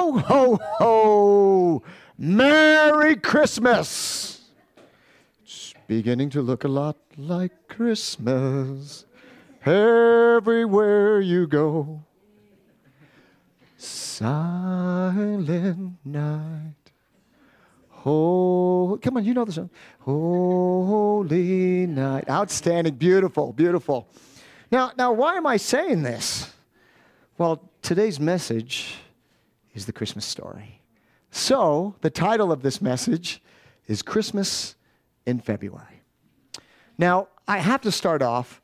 Ho, ho, ho! Merry Christmas! It's beginning to look a lot like Christmas everywhere you go. Silent night. Oh, come on, you know the song. Holy night. Outstanding. Beautiful, beautiful. Now, why am I saying this? Well, today's message is the Christmas story. So, the title of this message is Christmas in February. Now, I have to start off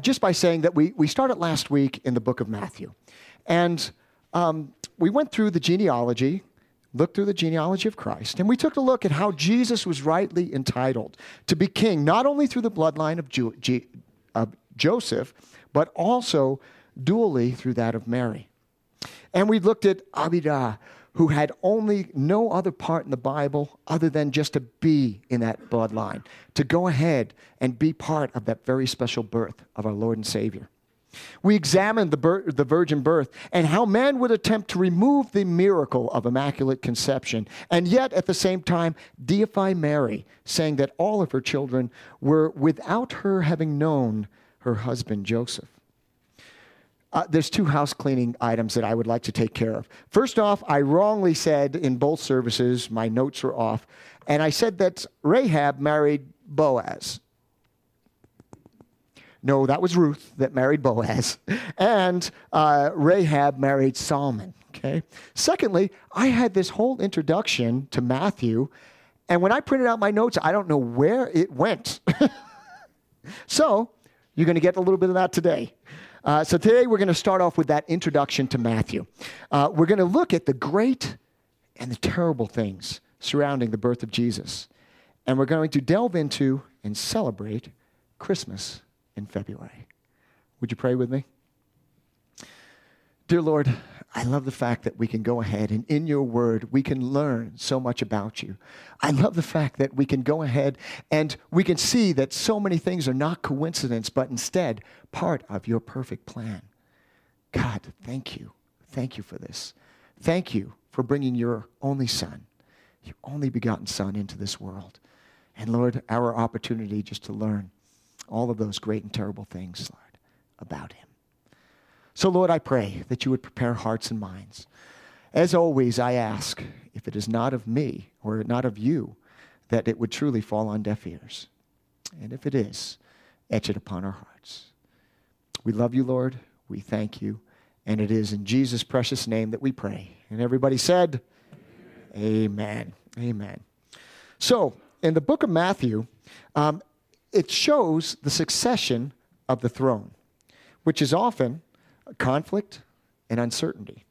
just by saying that we started last week in the book of Matthew. And we went through the genealogy, looked through the genealogy of Christ, and we took a look at how Jesus was rightly entitled to be king, not only through the bloodline of Joseph, but also dually through that of Mary. And we looked at Abidah, who had no other part in the Bible other than just to be in that bloodline, to go ahead and be part of that very special birth of our Lord and Savior. We examined the virgin birth and how man would attempt to remove the miracle of immaculate conception and yet at the same time deify Mary, saying that all of her children were without her having known her husband Joseph. There's two house cleaning items that I would like to take care of. First off, I wrongly said in both services, my notes were off, and I said that Rahab married Boaz. No, that was Ruth that married Boaz, and Rahab married Solomon, okay? Secondly, I had this whole introduction to Matthew, and when I printed out my notes, I don't know where it went. So you're going to get a little bit of that today. So today we're going to start off with that introduction to Matthew. We're going to look at the great and the terrible things surrounding the birth of Jesus, and we're going to delve into and celebrate Christmas in February. Would you pray with me? Dear Lord, I love the fact that we can go ahead and in your word, we can learn so much about you. I love the fact that we can go ahead and we can see that so many things are not coincidence, but instead part of your perfect plan. God, thank you. Thank you for this. Thank you for bringing your only son, your only begotten son into this world. And Lord, our opportunity just to learn all of those great and terrible things, Lord, about him. So, Lord, I pray that you would prepare hearts and minds. As always, I ask, if it is not of me or not of you, that it would truly fall on deaf ears. And if it is, etch it upon our hearts. We love you, Lord. We thank you. And it is in Jesus' precious name that we pray. And everybody said, Amen. Amen. Amen. So, in the book of Matthew, it shows the succession of the throne, which is often conflict and uncertainty.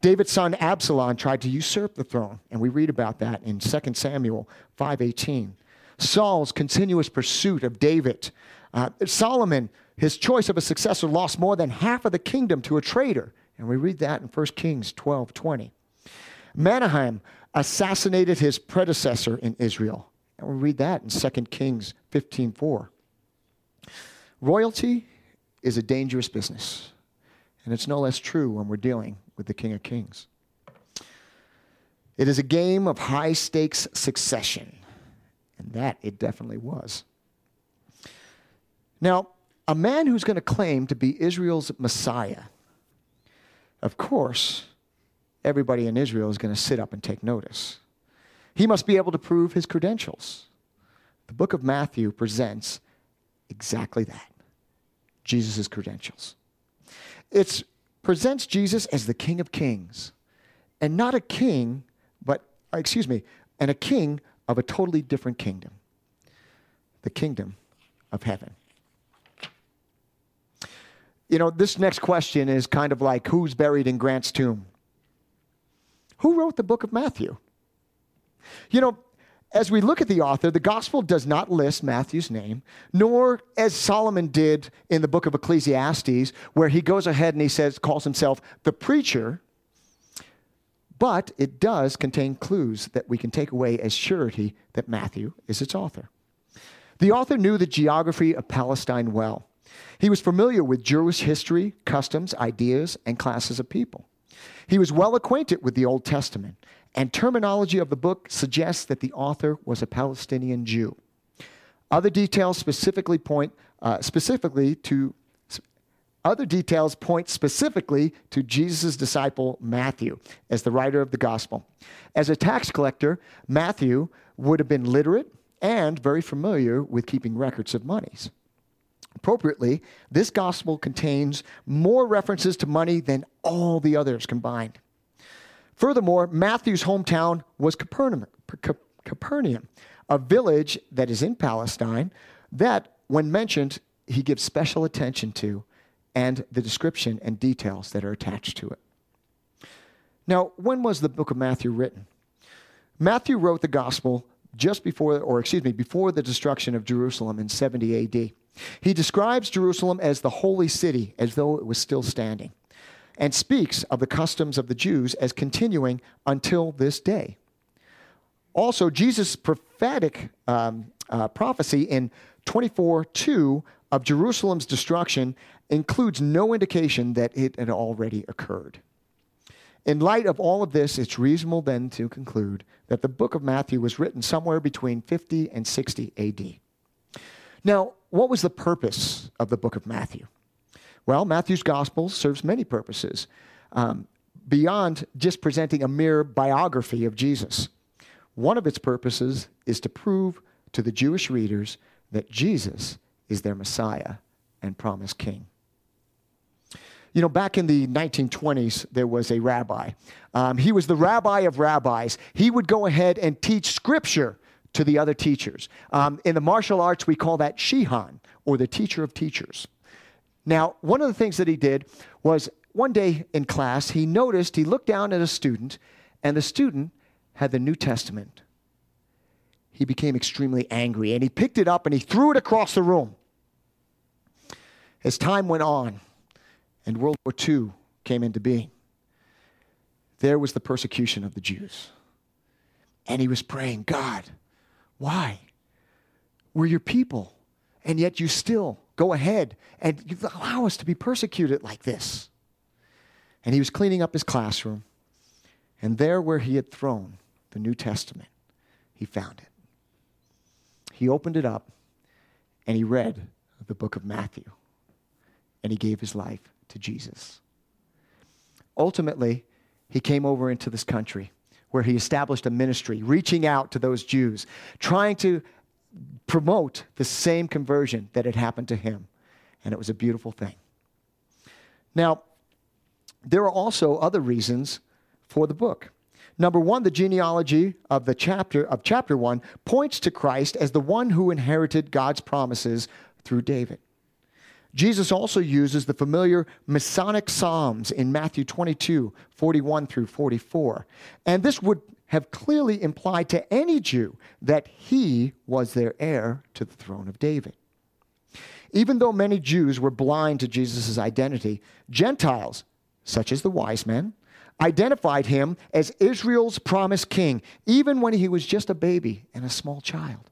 David's son Absalom tried to usurp the throne, and we read about that in 2 Samuel 5:18. Saul's continuous pursuit of David. Solomon, his choice of a successor, lost more than half of the kingdom to a traitor, and we read that in 1 Kings 12:20. Menahem assassinated his predecessor in Israel. And we'll read that in 2 Kings 15:4. Royalty is a dangerous business, and it's no less true when we're dealing with the King of Kings. It is a game of high-stakes succession, and that it definitely was. Now, a man who's going to claim to be Israel's Messiah, of course, everybody in Israel is going to sit up and take notice. He must be able to prove his credentials. The book of Matthew presents exactly that, Jesus' credentials. It presents Jesus as the King of Kings, and not a king, and a king of a totally different kingdom, the kingdom of heaven. You know, this next question is kind of like, who's buried in Grant's tomb? Who wrote the book of Matthew? You know, as we look at the author, the gospel does not list Matthew's name, nor as Solomon did in the book of Ecclesiastes, where he goes ahead and he calls himself the preacher, but it does contain clues that we can take away as surety that Matthew is its author. The author knew the geography of Palestine well. He was familiar with Jewish history, customs, ideas, and classes of people. He was well acquainted with the Old Testament, and terminology of the book suggests that the author was a Palestinian Jew. Other details point specifically to Jesus' disciple Matthew as the writer of the gospel. As a tax collector, Matthew would have been literate and very familiar with keeping records of monies. Appropriately, this gospel contains more references to money than all the others combined. Furthermore, Matthew's hometown was Capernaum, a village that is in Palestine that, when mentioned, he gives special attention to, and the description and details that are attached to it. Now, when was the book of Matthew written? Matthew wrote the gospel before the destruction of Jerusalem in 70 AD. He describes Jerusalem as the holy city, as though it was still standing, and speaks of the customs of the Jews as continuing until this day. Also, Jesus' prophetic prophecy in 24:2 of Jerusalem's destruction includes no indication that it had already occurred. In light of all of this, it's reasonable then to conclude that the book of Matthew was written somewhere between 50 and 60 AD. Now, what was the purpose of the book of Matthew? Well, Matthew's gospel serves many purposes, beyond just presenting a mere biography of Jesus. One of its purposes is to prove to the Jewish readers that Jesus is their Messiah and promised king. You know, back in the 1920s, there was a rabbi. He was the rabbi of rabbis. He would go ahead and teach scripture to the other teachers. In the martial arts, we call that shihan, or the teacher of teachers. Now, one of the things that he did was one day in class, he looked down at a student, and the student had the New Testament. He became extremely angry, and he picked it up and he threw it across the room. As time went on and World War II came into being, there was the persecution of the Jews. And he was praying, God, why? We're your people, and yet you still go ahead and allow us to be persecuted like this. And he was cleaning up his classroom, and there where he had thrown the New Testament, he found it. He opened it up, and he read the book of Matthew, and he gave his life to Jesus. Ultimately, he came over into this country where he established a ministry, reaching out to those Jews, trying to promote the same conversion that had happened to him, and it was a beautiful thing. Now, there are also other reasons for the book. Number one, the genealogy of chapter 1 points to Christ as the one who inherited God's promises through David. Jesus also uses the familiar Masonic Psalms in Matthew 22:41-44. And this would have clearly implied to any Jew that he was their heir to the throne of David. Even though many Jews were blind to Jesus' identity, Gentiles, such as the wise men, identified him as Israel's promised king, even when he was just a baby and a small child.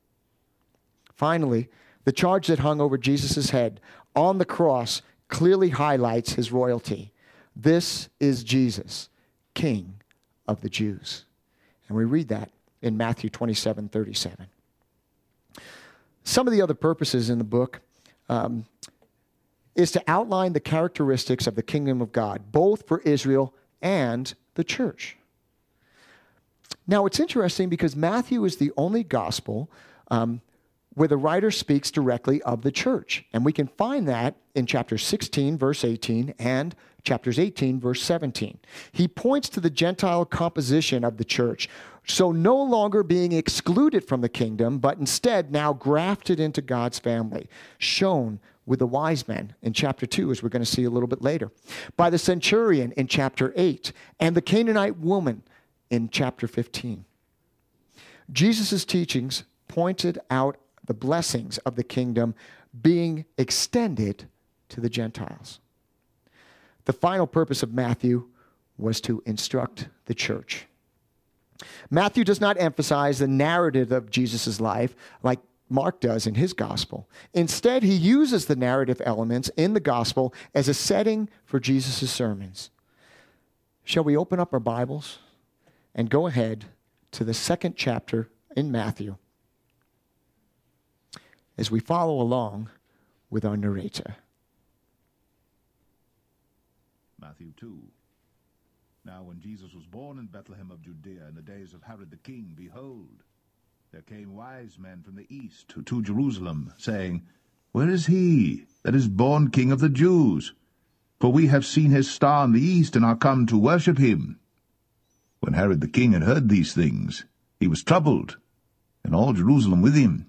Finally, the charge that hung over Jesus' head on the cross clearly highlights his royalty. This is Jesus, King of the Jews. And we read that in Matthew 27:37. Some of the other purposes in the book is to outline the characteristics of the kingdom of God, both for Israel and the church. Now, it's interesting because Matthew is the only gospel where the writer speaks directly of the church. And we can find that in chapter 16, verse 18, and chapters 18, verse 17. He points to the Gentile composition of the church, so no longer being excluded from the kingdom, but instead now grafted into God's family, shown with the wise men in chapter 2, as we're going to see a little bit later, by the centurion in chapter 8, and the Canaanite woman in chapter 15. Jesus' teachings pointed out the blessings of the kingdom being extended to the Gentiles. The final purpose of Matthew was to instruct the church. Matthew does not emphasize the narrative of Jesus' life like Mark does in his gospel. Instead, he uses the narrative elements in the gospel as a setting for Jesus' sermons. Shall we open up our Bibles and go ahead to the second chapter in Matthew as we follow along with our narrator? Matthew 2. Now when Jesus was born in Bethlehem of Judea in the days of Herod the king, behold, there came wise men from the east to Jerusalem, saying, Where is he that is born King of the Jews? For we have seen his star in the east, and are come to worship him. When Herod the king had heard these things, he was troubled, and all Jerusalem with him.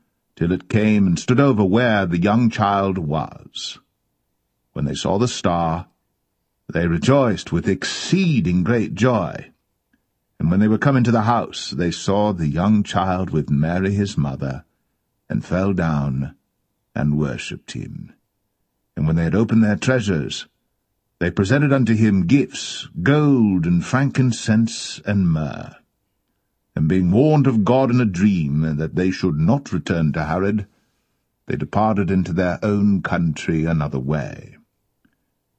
till it came and stood over where the young child was. When they saw the star, they rejoiced with exceeding great joy. And when they were come into the house, they saw the young child with Mary his mother, and fell down and worshipped him. And when they had opened their treasures, they presented unto him gifts, gold and frankincense and myrrh. And being warned of God in a dream that they should not return to Herod, they departed into their own country another way.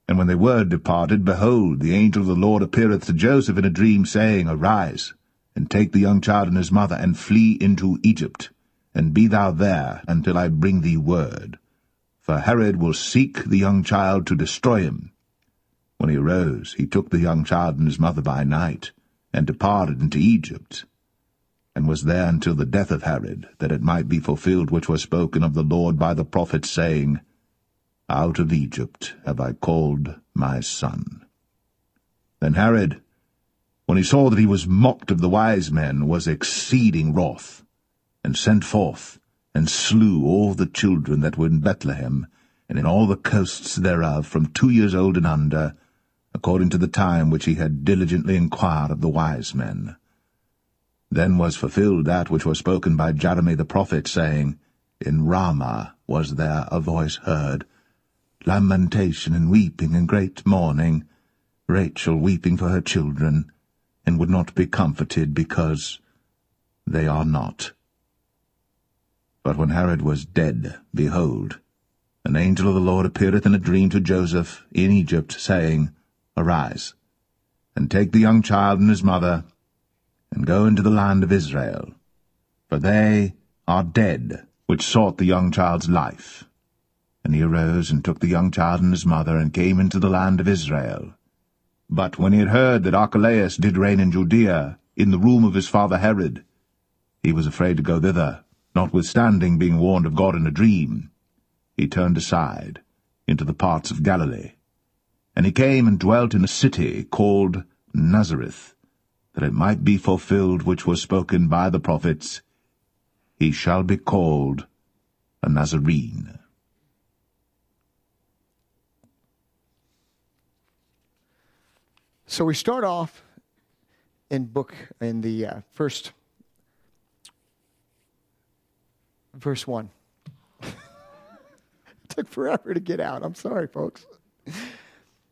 And when they were departed, behold, the angel of the Lord appeareth to Joseph in a dream, saying, Arise, and take the young child and his mother, and flee into Egypt, and be thou there until I bring thee word. For Herod will seek the young child to destroy him. When he arose, he took the young child and his mother by night, and departed into Egypt, and was there until the death of Herod, that it might be fulfilled which was spoken of the Lord by the prophet, saying, Out of Egypt have I called my son. Then Herod, when he saw that he was mocked of the wise men, was exceeding wroth, and sent forth, and slew all the children that were in Bethlehem, and in all the coasts thereof, from 2 years old and under, according to the time which he had diligently inquired of the wise men. Then was fulfilled that which was spoken by Jeremiah the prophet, saying, In Ramah was there a voice heard, lamentation and weeping and great mourning, Rachel weeping for her children, and would not be comforted, because they are not. But when Herod was dead, behold, an angel of the Lord appeareth in a dream to Joseph in Egypt, saying, Arise, and take the young child and his mother, and go into the land of Israel, for they are dead which sought the young child's life. And he arose and took the young child and his mother, and came into the land of Israel. But when he had heard that Archelaus did reign in Judea, in the room of his father Herod, he was afraid to go thither, notwithstanding being warned of God in a dream. He turned aside into the parts of Galilee. And he came and dwelt in a city called Nazareth, that it might be fulfilled which was spoken by the prophets, He shall be called a Nazarene. So we start off in the first verse 1. It took forever to get out. I'm sorry, folks.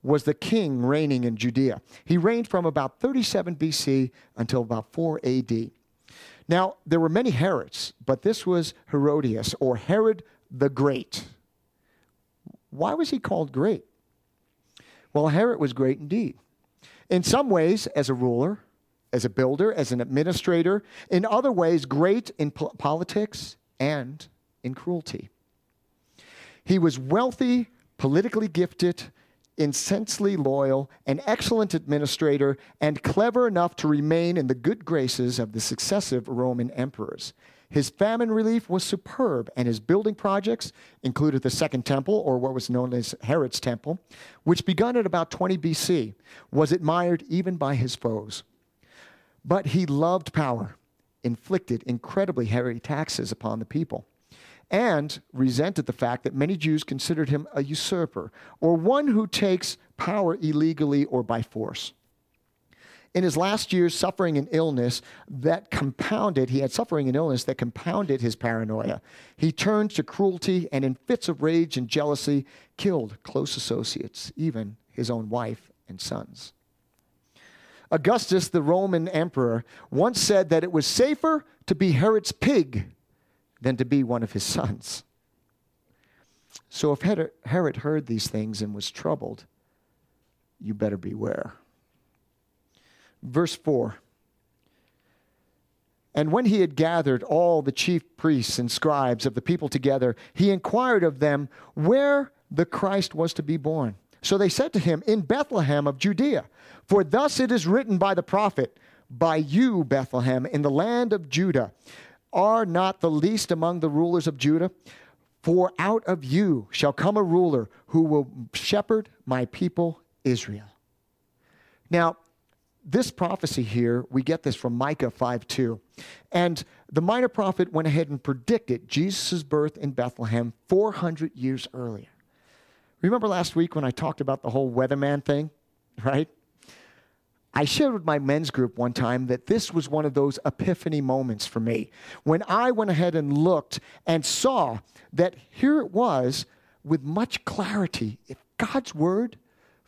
was the king reigning in Judea. He reigned from about 37 BC until about 4 AD. Now, there were many Herods, but this was Herodias, or Herod the Great. Why was he called great? Well, Herod was great indeed. In some ways, as a ruler, as a builder, as an administrator. In other ways, great in politics and in cruelty. He was wealthy, politically gifted, intensely loyal, an excellent administrator, and clever enough to remain in the good graces of the successive Roman emperors. His famine relief was superb, and his building projects included the Second Temple, or what was known as Herod's Temple, which begun at about 20 BC, was admired even by his foes. But he loved power, inflicted incredibly heavy taxes upon the people, and resented the fact that many Jews considered him a usurper, or one who takes power illegally or by force. In his last years, he had suffering and illness that compounded his paranoia. He turned to cruelty and in fits of rage and jealousy, killed close associates, even his own wife and sons. Augustus, the Roman emperor, once said that it was safer to be Herod's pig than to be one of his sons. So if Herod heard these things and was troubled, you better beware. Verse 4, and when he had gathered all the chief priests and scribes of the people together, he inquired of them where the Christ was to be born. So they said to him, in Bethlehem of Judea, for thus it is written by the prophet, by you, Bethlehem, in the land of Judah, are not the least among the rulers of Judah? For out of you shall come a ruler who will shepherd my people Israel. Now, this prophecy here, we get this from Micah 5:2. And the minor prophet went ahead and predicted Jesus' birth in Bethlehem 400 years earlier. Remember last week when I talked about the whole weatherman thing, right? I shared with my men's group one time that this was one of those epiphany moments for me, when I went ahead and looked and saw that here it was with much clarity. If God's word,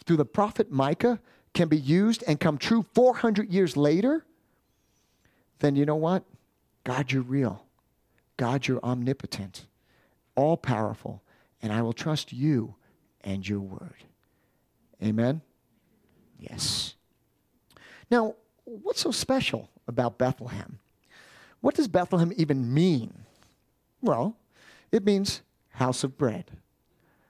through the prophet Micah, can be used and come true 400 years later, then you know what? God, you're real. God, you're omnipotent, all-powerful, and I will trust you and your word. Amen? Yes. Now, what's so special about Bethlehem? What does Bethlehem even mean? Well, it means house of bread.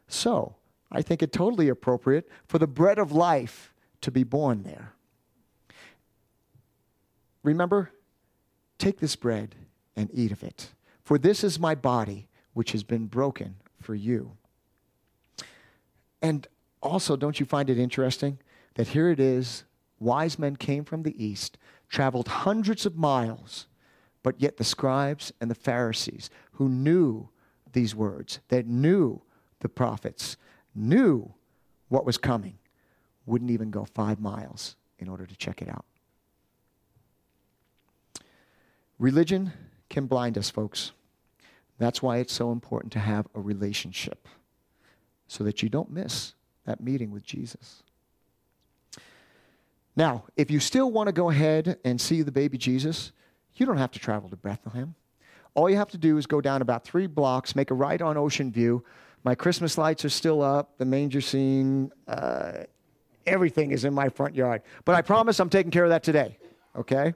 So, I think it totally appropriate for the bread of life to be born there. Remember, take this bread and eat of it, for this is my body, which has been broken for you. And also, don't you find it interesting that here it is, wise men came from the east, traveled hundreds of miles, but yet the scribes and the Pharisees, who knew these words, that knew the prophets, knew what was coming, wouldn't even go 5 miles in order to check it out. Religion can blind us, folks. That's why it's so important to have a relationship, so that you don't miss that meeting with Jesus. Now, if you still want to go ahead and see the baby Jesus, you don't have to travel to Bethlehem. All you have to do is go down about 3 blocks, make a right on Ocean View. My Christmas lights are still up, the manger scene, everything is in my front yard. But I promise I'm taking care of that today, okay?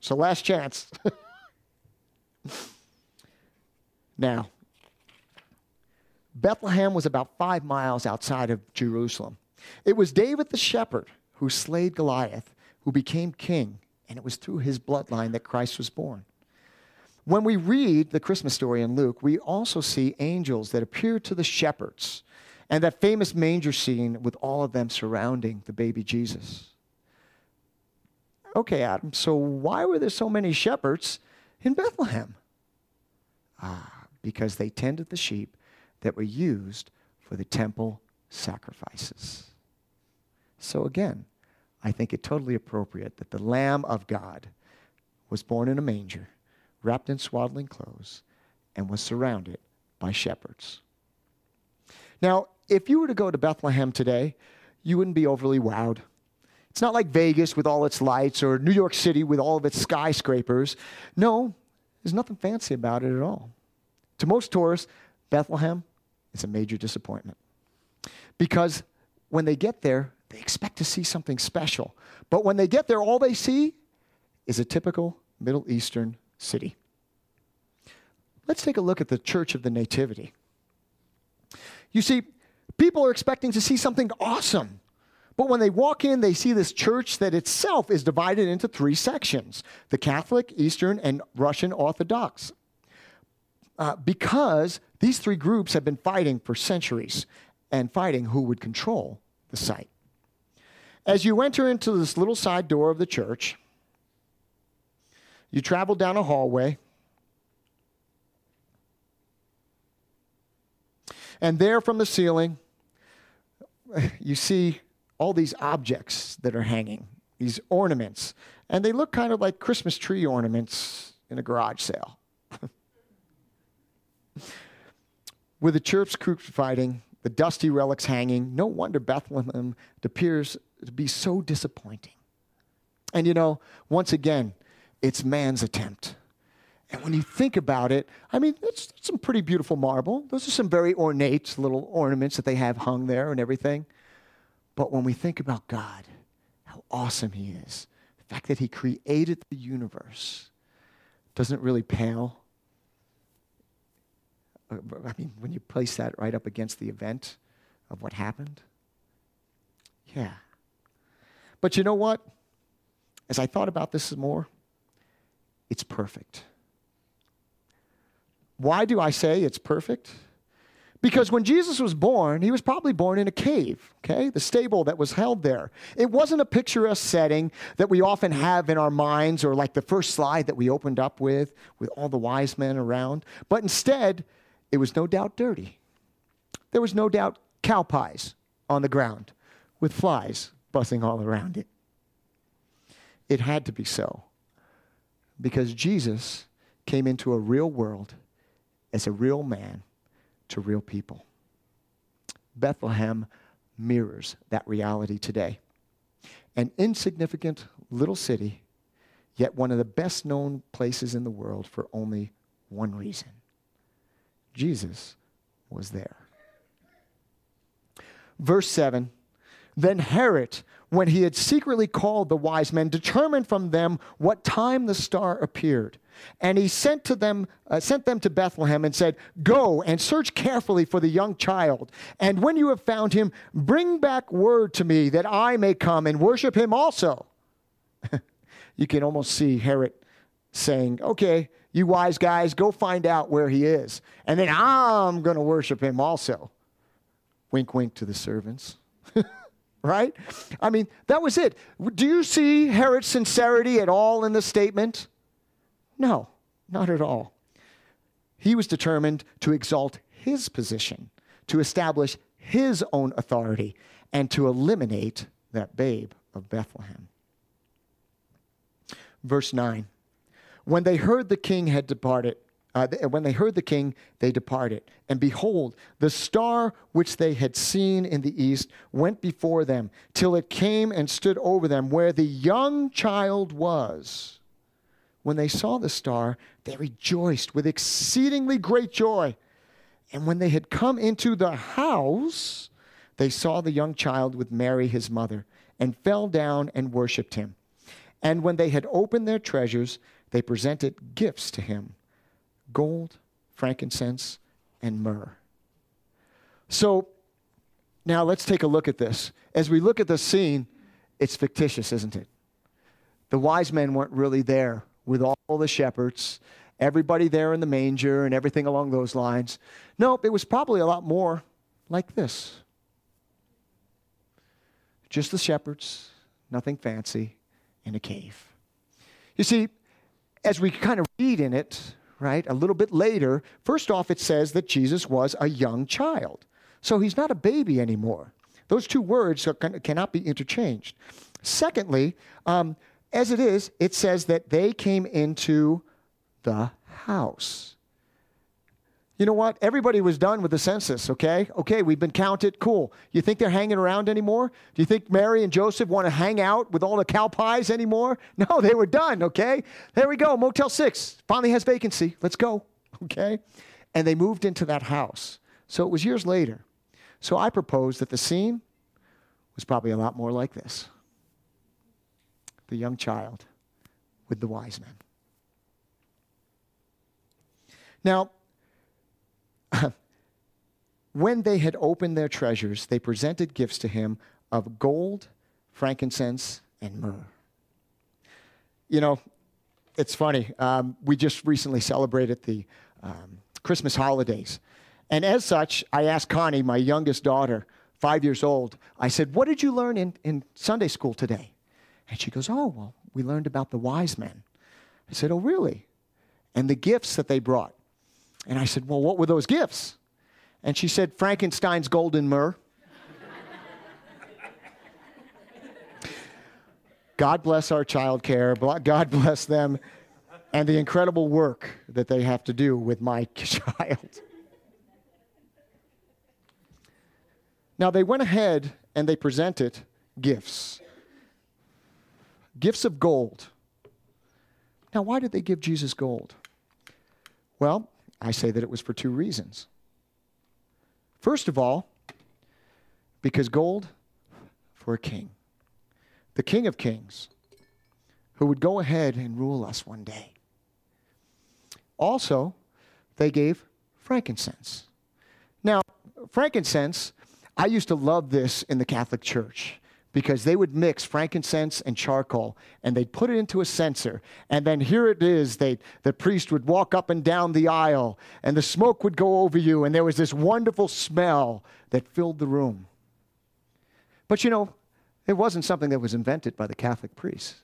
So last chance. Now, Bethlehem was about 5 miles outside of Jerusalem. It was David the shepherd who slayed Goliath, who became king, and it was through his bloodline that Christ was born. When we read the Christmas story in Luke, we also see angels that appear to the shepherds, and that famous manger scene with all of them surrounding the baby Jesus. Okay, Adam, so why were there so many shepherds in Bethlehem? Because they tended the sheep that were used for the temple sacrifices. So again, I think it totally appropriate that the Lamb of God was born in a manger, wrapped in swaddling clothes, and was surrounded by shepherds. Now, if you were to go to Bethlehem today, you wouldn't be overly wowed. It's not like Vegas with all its lights or New York City with all of its skyscrapers. No, there's nothing fancy about it at all. To most tourists, Bethlehem is a major disappointment. because when they get there, they expect to see something special. But when they get there, all they see is a typical Middle Eastern city. Let's take a look at the Church of the Nativity. You see, people are expecting to see something awesome. But when they walk in, they see this church that itself is divided into three sections: the Catholic, Eastern, and Russian Orthodox. Because these three groups have been fighting for centuries and fighting who would control the site. As you enter into this little side door of the church, you travel down a hallway, and there from the ceiling, you see all these objects that are hanging, these ornaments, and they look kind of like Christmas tree ornaments in a garage sale. With the church groups fighting, the dusty relics hanging, no wonder Bethlehem appears to be so disappointing. And you know, once again, it's man's attempt. And when you think about it, I mean, it's some pretty beautiful marble. Those are some very ornate little ornaments that they have hung there and everything. But when we think about God, how awesome he is, the fact that he created the universe doesn't really pale. I mean, when you place that right up against the event of what happened. Yeah. But you know what? As I thought about this more, it's perfect. Why do I say it's perfect? Because when Jesus was born, he was probably born in a cave, okay? The stable that was held there. It wasn't a picturesque setting that we often have in our minds, or like the first slide that we opened up with all the wise men around. But instead, it was no doubt dirty. There was no doubt cow pies on the ground with flies buzzing all around it. It had to be so, because Jesus came into a real world as a real man to real people. Bethlehem mirrors that reality today. An insignificant little city, yet one of the best known places in the world for only one reason: Jesus was there. Verse 7, "Then Herod, when he had secretly called the wise men, determined from them what time the star appeared. And he sent them to Bethlehem and said, 'Go and search carefully for the young child. And when you have found him, bring back word to me that I may come and worship him also.'" You can almost see Herod saying, "Okay, you wise guys, go find out where he is. And then I'm going to worship him also." Wink, wink to the servants. Right? I mean, that was it. Do you see Herod's sincerity at all in the statement? No, not at all. He was determined to exalt his position, to establish his own authority, and to eliminate that babe of Bethlehem. Verse 9, "When they heard the king had departed, they departed. And behold, the star which they had seen in the east went before them till it came and stood over them where the young child was. When they saw the star, they rejoiced with exceedingly great joy. And when they had come into the house, they saw the young child with Mary his mother, and fell down and worshipped him. And when they had opened their treasures, they presented gifts to him: gold, frankincense, and myrrh." So now let's take a look at this. As we look at this scene, it's fictitious, isn't it? The wise men weren't really there with all the shepherds, everybody there in the manger and everything along those lines. Nope, it was probably a lot more like this. Just the shepherds, nothing fancy, in a cave. You see, as we kind of read in it, right, a little bit later, first off, it says that Jesus was a young child. So he's not a baby anymore. Those two words cannot be interchanged. Secondly, as it is, it says that they came into the house. You know what? Everybody was done with the census, okay? Okay, we've been counted. Cool. You think they're hanging around anymore? Do you think Mary and Joseph want to hang out with all the cow pies anymore? No, they were done, okay? There we go. Motel 6 finally has vacancy. Let's go, okay? And they moved into that house. So it was years later. So I propose that the scene was probably a lot more like this. The young child with the wise men. Now, when they had opened their treasures, they presented gifts to him of gold, frankincense, and myrrh. You know, it's funny. We just recently celebrated the Christmas holidays. And as such, I asked Connie, my youngest daughter, 5 years old, I said, what did you learn in Sunday school today? And she goes, oh, well, we learned about the wise men. I said, oh, really? And the gifts that they brought. And I said, well, what were those gifts? And she said, Frankenstein's gold and myrrh. God bless our childcare. God bless them and the incredible work that they have to do with my child. Now, they went ahead and they presented gifts. Gifts of gold. Now, why did they give Jesus gold? Well, I say that it was for two reasons. First of all, because gold for a king. The King of Kings, who would go ahead and rule us one day. Also, they gave frankincense. Now, frankincense, I used to love this in the Catholic Church, because they would mix frankincense and charcoal, and they'd put it into a censer, and then here it is, the priest would walk up and down the aisle, and the smoke would go over you, and there was this wonderful smell that filled the room. But you know, it wasn't something that was invented by the Catholic priests.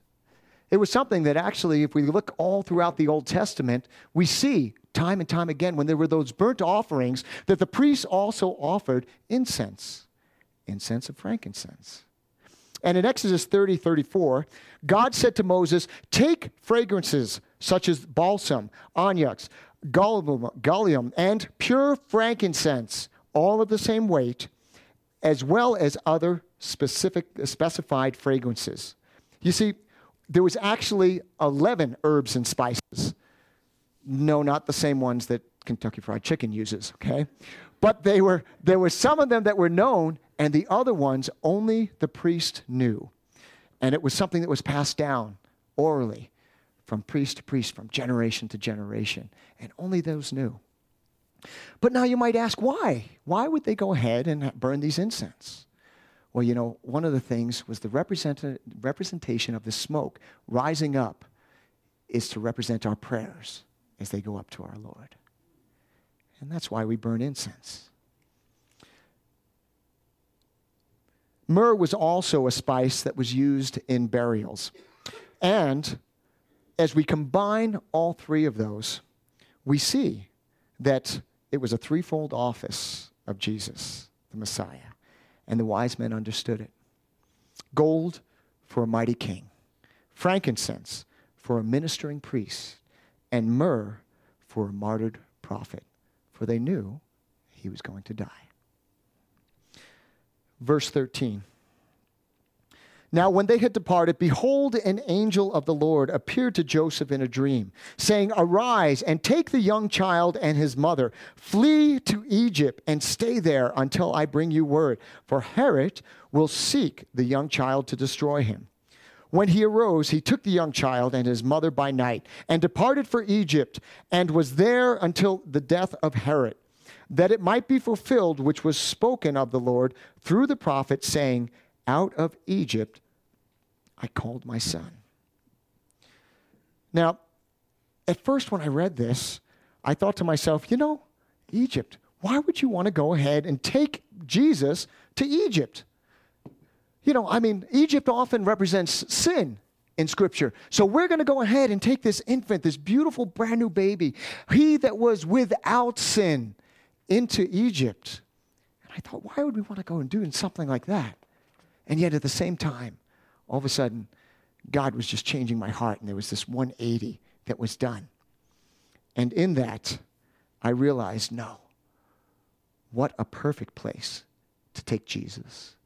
It was something that actually, if we look all throughout the Old Testament, we see time and time again when there were those burnt offerings that the priests also offered incense, incense of frankincense. And in Exodus 30:34, God said to Moses, take fragrances such as balsam, onyx, gallium, and pure frankincense, all of the same weight, as well as other specified fragrances. You see, there was actually 11 herbs and spices. No, not the same ones that Kentucky Fried Chicken uses, okay? But there were some of them that were known, and the other ones only the priest knew. And it was something that was passed down orally from priest to priest, from generation to generation, and only those knew. But now you might ask, why? Why would they go ahead and burn these incense? Well, you know, one of the things was the representation of the smoke rising up is to represent our prayers as they go up to our Lord. And that's why we burn incense. Myrrh was also a spice that was used in burials. And as we combine all three of those, we see that it was a threefold office of Jesus, the Messiah, and the wise men understood it. Gold for a mighty king, frankincense for a ministering priest, and myrrh for a martyred prophet, for they knew he was going to die. Verse 13. Now when they had departed, behold, an angel of the Lord appeared to Joseph in a dream, saying, arise and take the young child and his mother, flee to Egypt and stay there until I bring you word, for Herod will seek the young child to destroy him. When he arose, he took the young child and his mother by night and departed for Egypt and was there until the death of Herod, that it might be fulfilled which was spoken of the Lord through the prophet, saying, out of Egypt I called my son. Now, at first when I read this, I thought to myself, you know, Egypt, why would you want to go ahead and take Jesus to Egypt? You know, I mean, Egypt often represents sin in Scripture. So we're going to go ahead and take this infant, this beautiful brand new baby, he that was without sin, into Egypt. And I thought, why would we want to go and do something like that? And yet at the same time, all of a sudden, God was just changing my heart, and there was this 180 that was done. And in that, I realized, no, what a perfect place to take Jesus,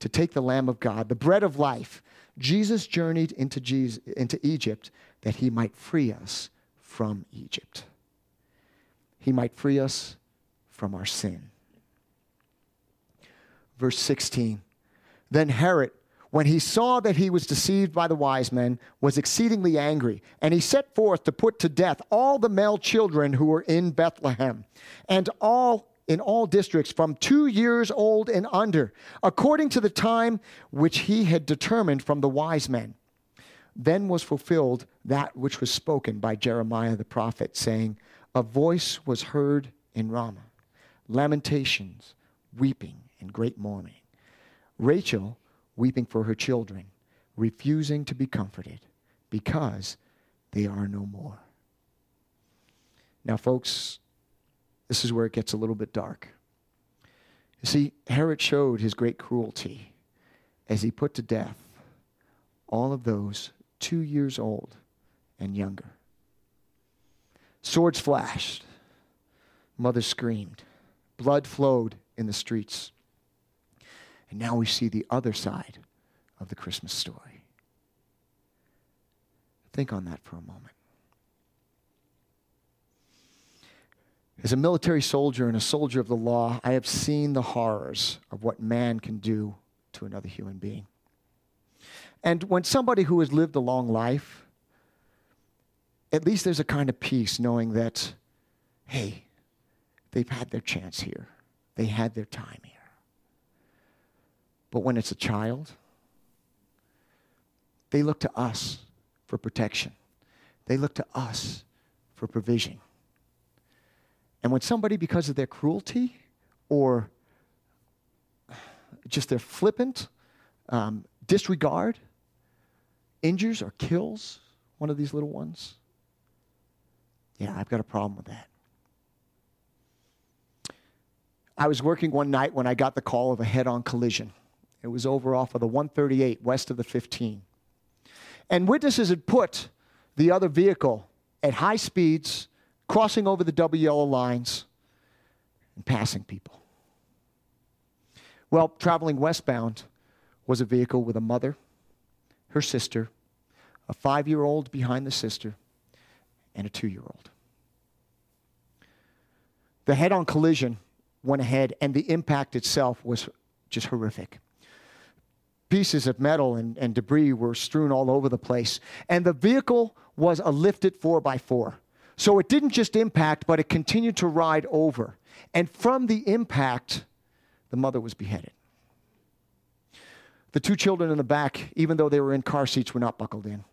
to take the Lamb of God, the bread of life. Jesus journeyed into Egypt that he might free us from Egypt. He might free us from our sin. verse 16. Then Herod, when he saw that he was deceived by the wise men, was exceedingly angry, and he set forth to put to death all the male children who were in Bethlehem, and all in all districts from 2 years old and under, according to the time which he had determined from the wise men. Then was fulfilled that which was spoken by Jeremiah the prophet, saying, a voice was heard in Ramah, lamentations, weeping, and great mourning. Rachel weeping for her children, refusing to be comforted, because they are no more. Now, folks, this is where it gets a little bit dark. You see, Herod showed his great cruelty as he put to death all of those 2 years old and younger. Swords flashed. Mothers screamed. Blood flowed in the streets. And now we see the other side of the Christmas story. Think on that for a moment. As a military soldier and a soldier of the law, I have seen the horrors of what man can do to another human being. And when somebody who has lived a long life, at least there's a kind of peace knowing that, hey, they've had their chance here. They had their time here. But when it's a child, they look to us for protection. They look to us for provision. And when somebody, because of their cruelty or just their flippant disregard, injures or kills one of these little ones, yeah, I've got a problem with that. I was working one night when I got the call of a head-on collision. It was over off of the 138 west of the 15. And witnesses had put the other vehicle at high speeds, crossing over the double yellow lines and passing people. Well, traveling westbound was a vehicle with a mother, her sister, a 5-year-old behind the sister, and a 2-year-old. The head-on collision went ahead, and the impact itself was just horrific. Pieces of metal and debris were strewn all over the place, and the vehicle was a lifted 4x4. So it didn't just impact, but it continued to ride over. And from the impact, the mother was beheaded. The two children in the back, even though they were in car seats, were not buckled in.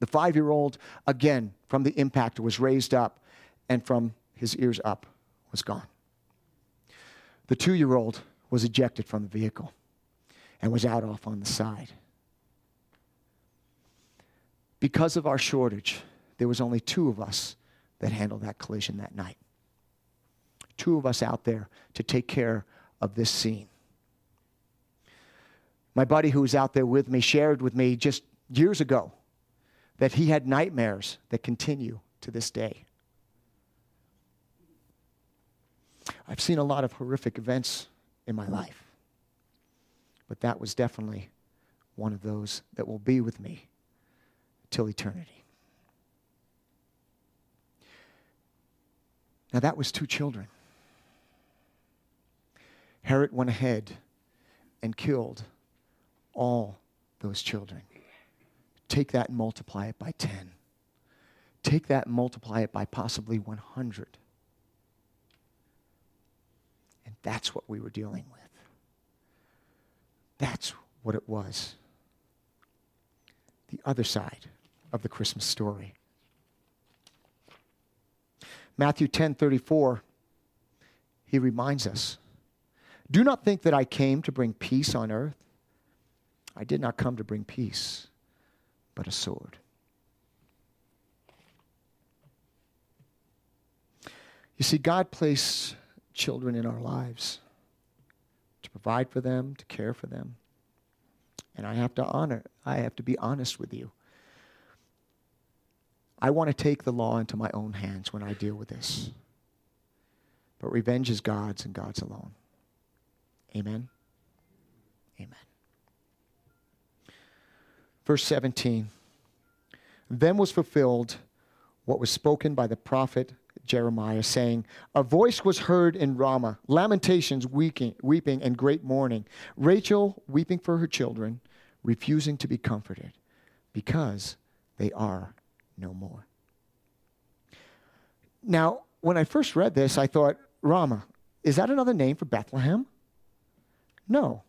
The 5-year-old, again, from the impact, was raised up, and from his ears up was gone. The 2-year-old was ejected from the vehicle and was out off on the side. Because of our shortage, there was only 2 of us that handled that collision that night. 2 of us out there to take care of this scene. My buddy who was out there with me shared with me just years ago that he had nightmares that continue to this day. I've seen a lot of horrific events in my life, but that was definitely one of those that will be with me till eternity. Now, that was 2 children. Herod went ahead and killed all those children. Take that and multiply it by 10. Take that and multiply it by possibly 100. And that's what we were dealing with. That's what it was. The other side of the Christmas story. Matthew 10:34, he reminds us, do not think that I came to bring peace on earth. I did not come to bring peace, but a sword. You see, God placed children in our lives to provide for them, to care for them. And I have to be honest with you. I want to take the law into my own hands when I deal with this. But revenge is God's and God's alone. Amen? Amen. Verse 17. Then was fulfilled what was spoken by the prophet Jeremiah, saying, a voice was heard in Ramah, lamentations, weeping, and great mourning. Rachel weeping for her children, refusing to be comforted, because they are no more. Now, when I first read this, I thought, Ramah, is that another name for Bethlehem? No.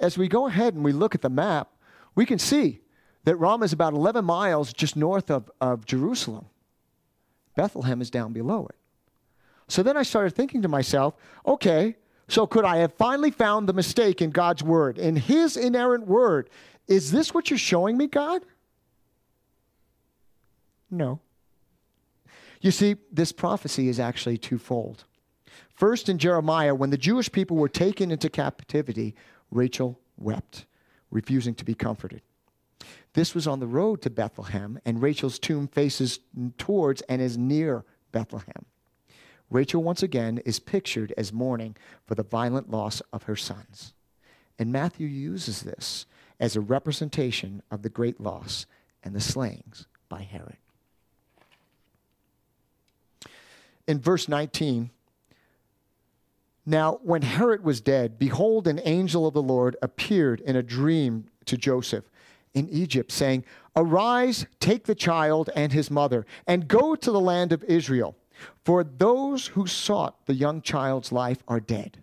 As we go ahead and we look at the map, we can see that Ramah is about 11 miles just north of Jerusalem. Bethlehem is down below it. So then I started thinking to myself, okay, so could I have finally found the mistake in God's word, in his inerrant word? Is this what you're showing me, God? No. You see, this prophecy is actually twofold. First, in Jeremiah, when the Jewish people were taken into captivity, Rachel wept, refusing to be comforted. This was on the road to Bethlehem, and Rachel's tomb faces towards and is near Bethlehem. Rachel, once again, is pictured as mourning for the violent loss of her sons. And Matthew uses this as a representation of the great loss and the slayings by Herod. In verse 19, now when Herod was dead, behold, an angel of the Lord appeared in a dream to Joseph in Egypt, saying, arise, take the child and his mother, and go to the land of Israel, for those who sought the young child's life are dead.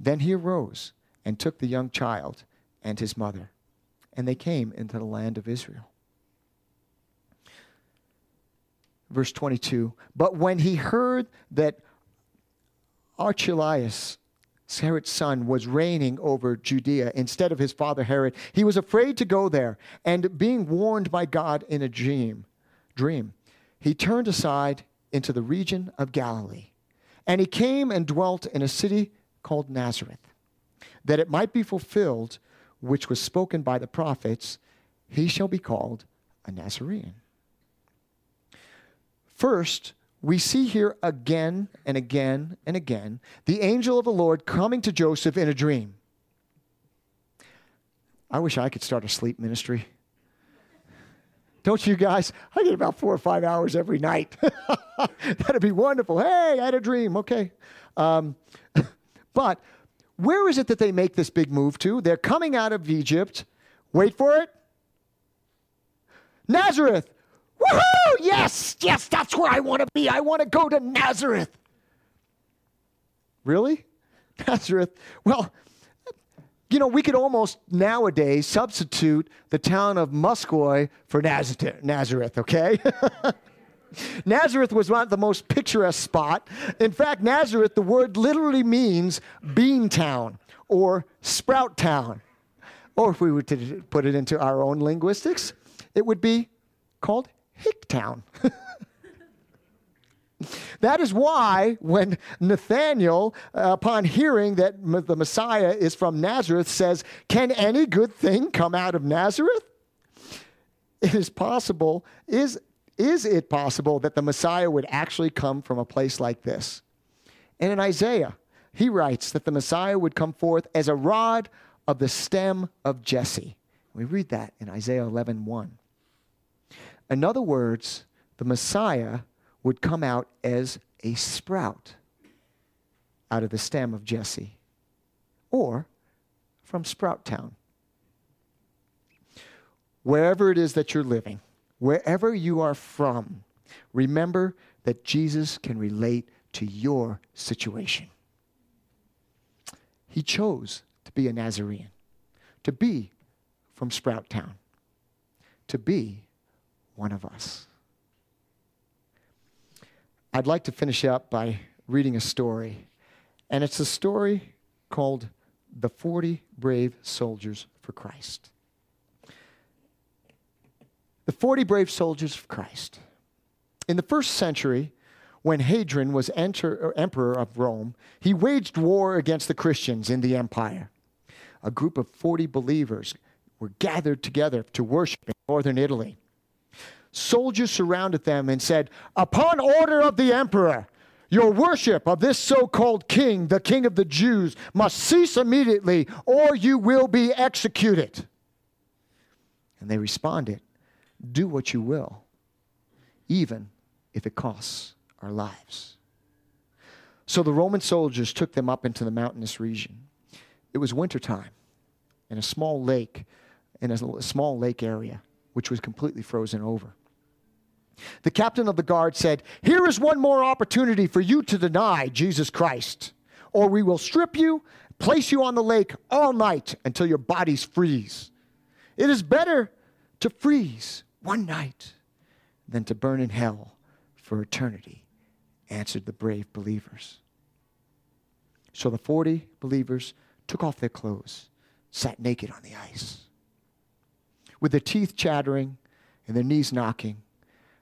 Then he arose and took the young child and his mother, and they came into the land of Israel. Verse 22, but when he heard that Archelaus, Herod's son, was reigning over Judea instead of his father Herod, he was afraid to go there, and being warned by God in a dream, he turned aside into the region of Galilee. And he came and dwelt in a city called Nazareth, that it might be fulfilled, which was spoken by the prophets, he shall be called a Nazarene. First, we see here again and again and again the angel of the Lord coming to Joseph in a dream. I wish I could start a sleep ministry. Don't you guys? I get about 4 or 5 hours every night. That'd be wonderful. Hey, I had a dream. Okay. But where is it that they make this big move to? They're coming out of Egypt. Wait for it. Nazareth. Woohoo! Yes, yes, that's where I want to be. I want to go to Nazareth. Really? Nazareth? Well, you know, we could almost nowadays substitute the town of Musquoy for Nazareth, okay? Nazareth was not the most picturesque spot. In fact, Nazareth, the word literally means bean town or sprout town. Or if we were to put it into our own linguistics, it would be called Hicktown. That is why when Nathaniel, upon hearing that the Messiah is from Nazareth, says, can any good thing come out of Nazareth? It is possible. Is it possible that the Messiah would actually come from a place like this? And in Isaiah, he writes that the Messiah would come forth as a rod of the stem of Jesse. We read that in Isaiah 11:1. In other words, the Messiah would come out as a sprout out of the stem of Jesse, or from Sprout Town. Wherever it is that you're living, wherever you are from, remember that Jesus can relate to your situation. He chose to be a Nazarene, to be from Sprout Town, to be one of us. I'd like to finish up by reading a story, and it's a story called The 40 Brave Soldiers for Christ. The 40 Brave Soldiers for Christ. In the first century, when Hadrian was emperor of Rome, he waged war against the Christians in the empire. A group of 40 believers were gathered together to worship in northern Italy. Soldiers surrounded them and said, upon order of the emperor, your worship of this so-called king, the king of the Jews, must cease immediately, or you will be executed. And they responded, do what you will, even if it costs our lives. So the Roman soldiers took them up into the mountainous region. It was wintertime in a small lake, area, which was completely frozen over. The captain of the guard said, "Here is one more opportunity for you to deny Jesus Christ, or we will strip you, place you on the lake all night until your bodies freeze. It is better to freeze one night than to burn in hell for eternity," answered the brave believers. So the 40 believers took off their clothes, sat naked on the ice. With their teeth chattering and their knees knocking,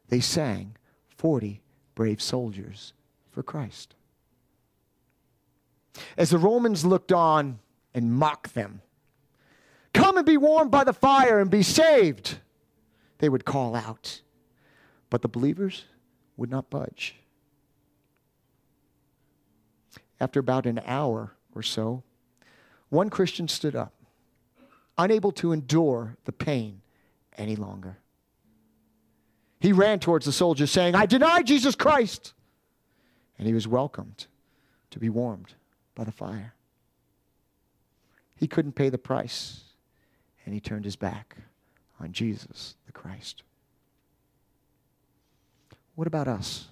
they sang 40 brave soldiers for Christ. As the Romans looked on and mocked them, "Come and be warmed by the fire and be saved," they would call out. But the believers would not budge. After about an hour or so, one Christian stood up, unable to endure the pain any longer. He ran towards the soldiers saying, "I deny Jesus Christ." And he was welcomed to be warmed by the fire. He couldn't pay the price, and he turned his back on Jesus the Christ. What about us?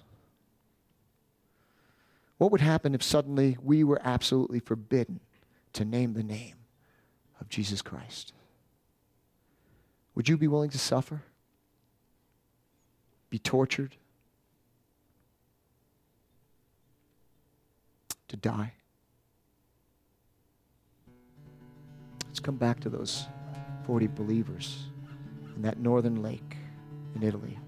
What would happen if suddenly we were absolutely forbidden to name the name of Jesus Christ? Would you be willing to suffer? Be tortured? To die? Let's come back to those 40 believers in that northern lake in Italy.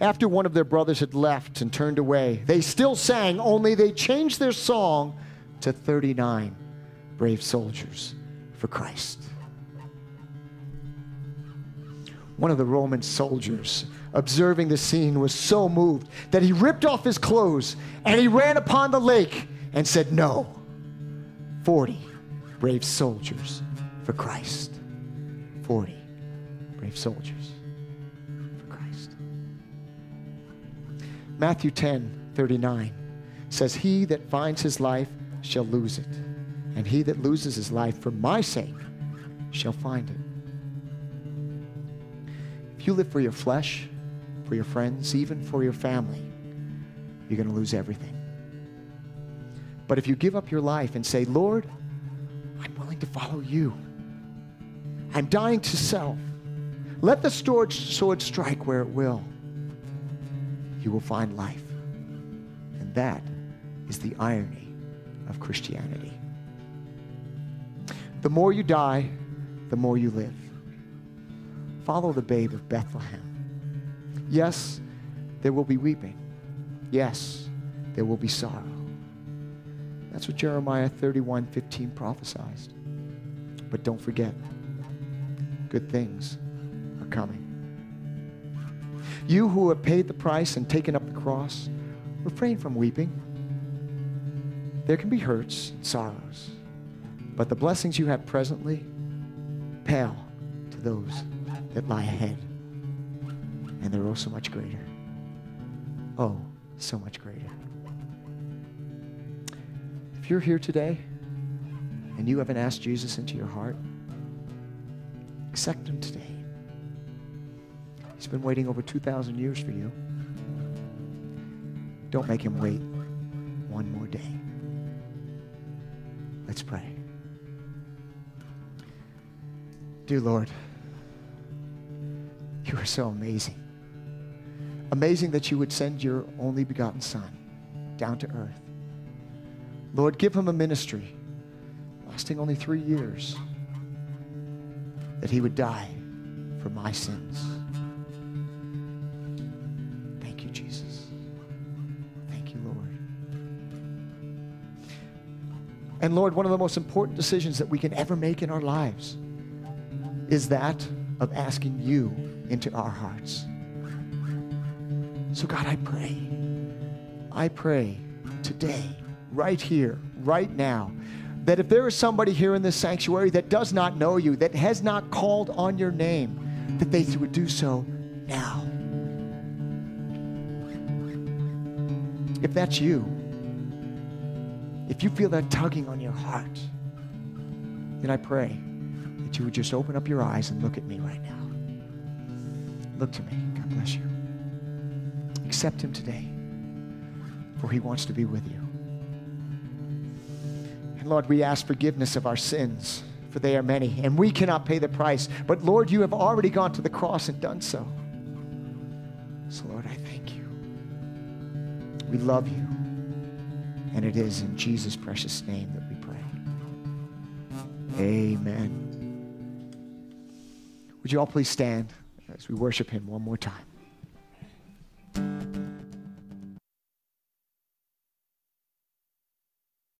After one of their brothers had left and turned away, they still sang, only they changed their song to 39 brave soldiers for Christ. One of the Roman soldiers, observing the scene, was so moved that he ripped off his clothes and he ran upon the lake and said, "No, 40 brave soldiers for Christ. 40 brave soldiers for Christ." Matthew 10:39 says, "He that finds his life shall lose it, and he that loses his life for my sake shall find it." If you live for your flesh, for your friends, even for your family, you're going to lose everything. But if you give up your life and say, "Lord, I'm willing to follow you. I'm dying to self. Let the sword strike where it will," you will find life. And that is the irony of Christianity. The more you die, the more you live. Follow the babe of Bethlehem. Yes, there will be weeping. Yes, there will be sorrow. That's what Jeremiah 31:15 prophesied. But don't forget, good things are coming. You who have paid the price and taken up the cross, refrain from weeping. There can be hurts and sorrows, but the blessings you have presently pale to those that lie ahead. And they're oh so much greater. Oh, so much greater. If you're here today and you haven't asked Jesus into your heart, accept him today. He's been waiting over 2,000 years for you. Don't make him wait one more day. Let's pray. Dear Lord, you are so amazing. Amazing that you would send your only begotten Son down to earth. Lord, give him a ministry lasting only 3 years, that he would die for my sins. Thank you, Jesus. Thank you, Lord. And Lord, one of the most important decisions that we can ever make in our lives is that of asking you into our hearts. So God, I pray today, right here, right now, that if there is somebody here in this sanctuary that does not know you, that has not called on your name, that they would do so now. If that's you, if you feel that tugging on your heart, then I pray that you would just open up your eyes and look at me right now. Look to me. God bless you. Accept him today, for he wants to be with you. And Lord, we ask forgiveness of our sins, for they are many, and we cannot pay the price. But Lord, you have already gone to the cross and done so. So Lord, I thank you. We love you. And it is in Jesus' precious name that we pray. Amen. Would you all please stand as we worship him one more time?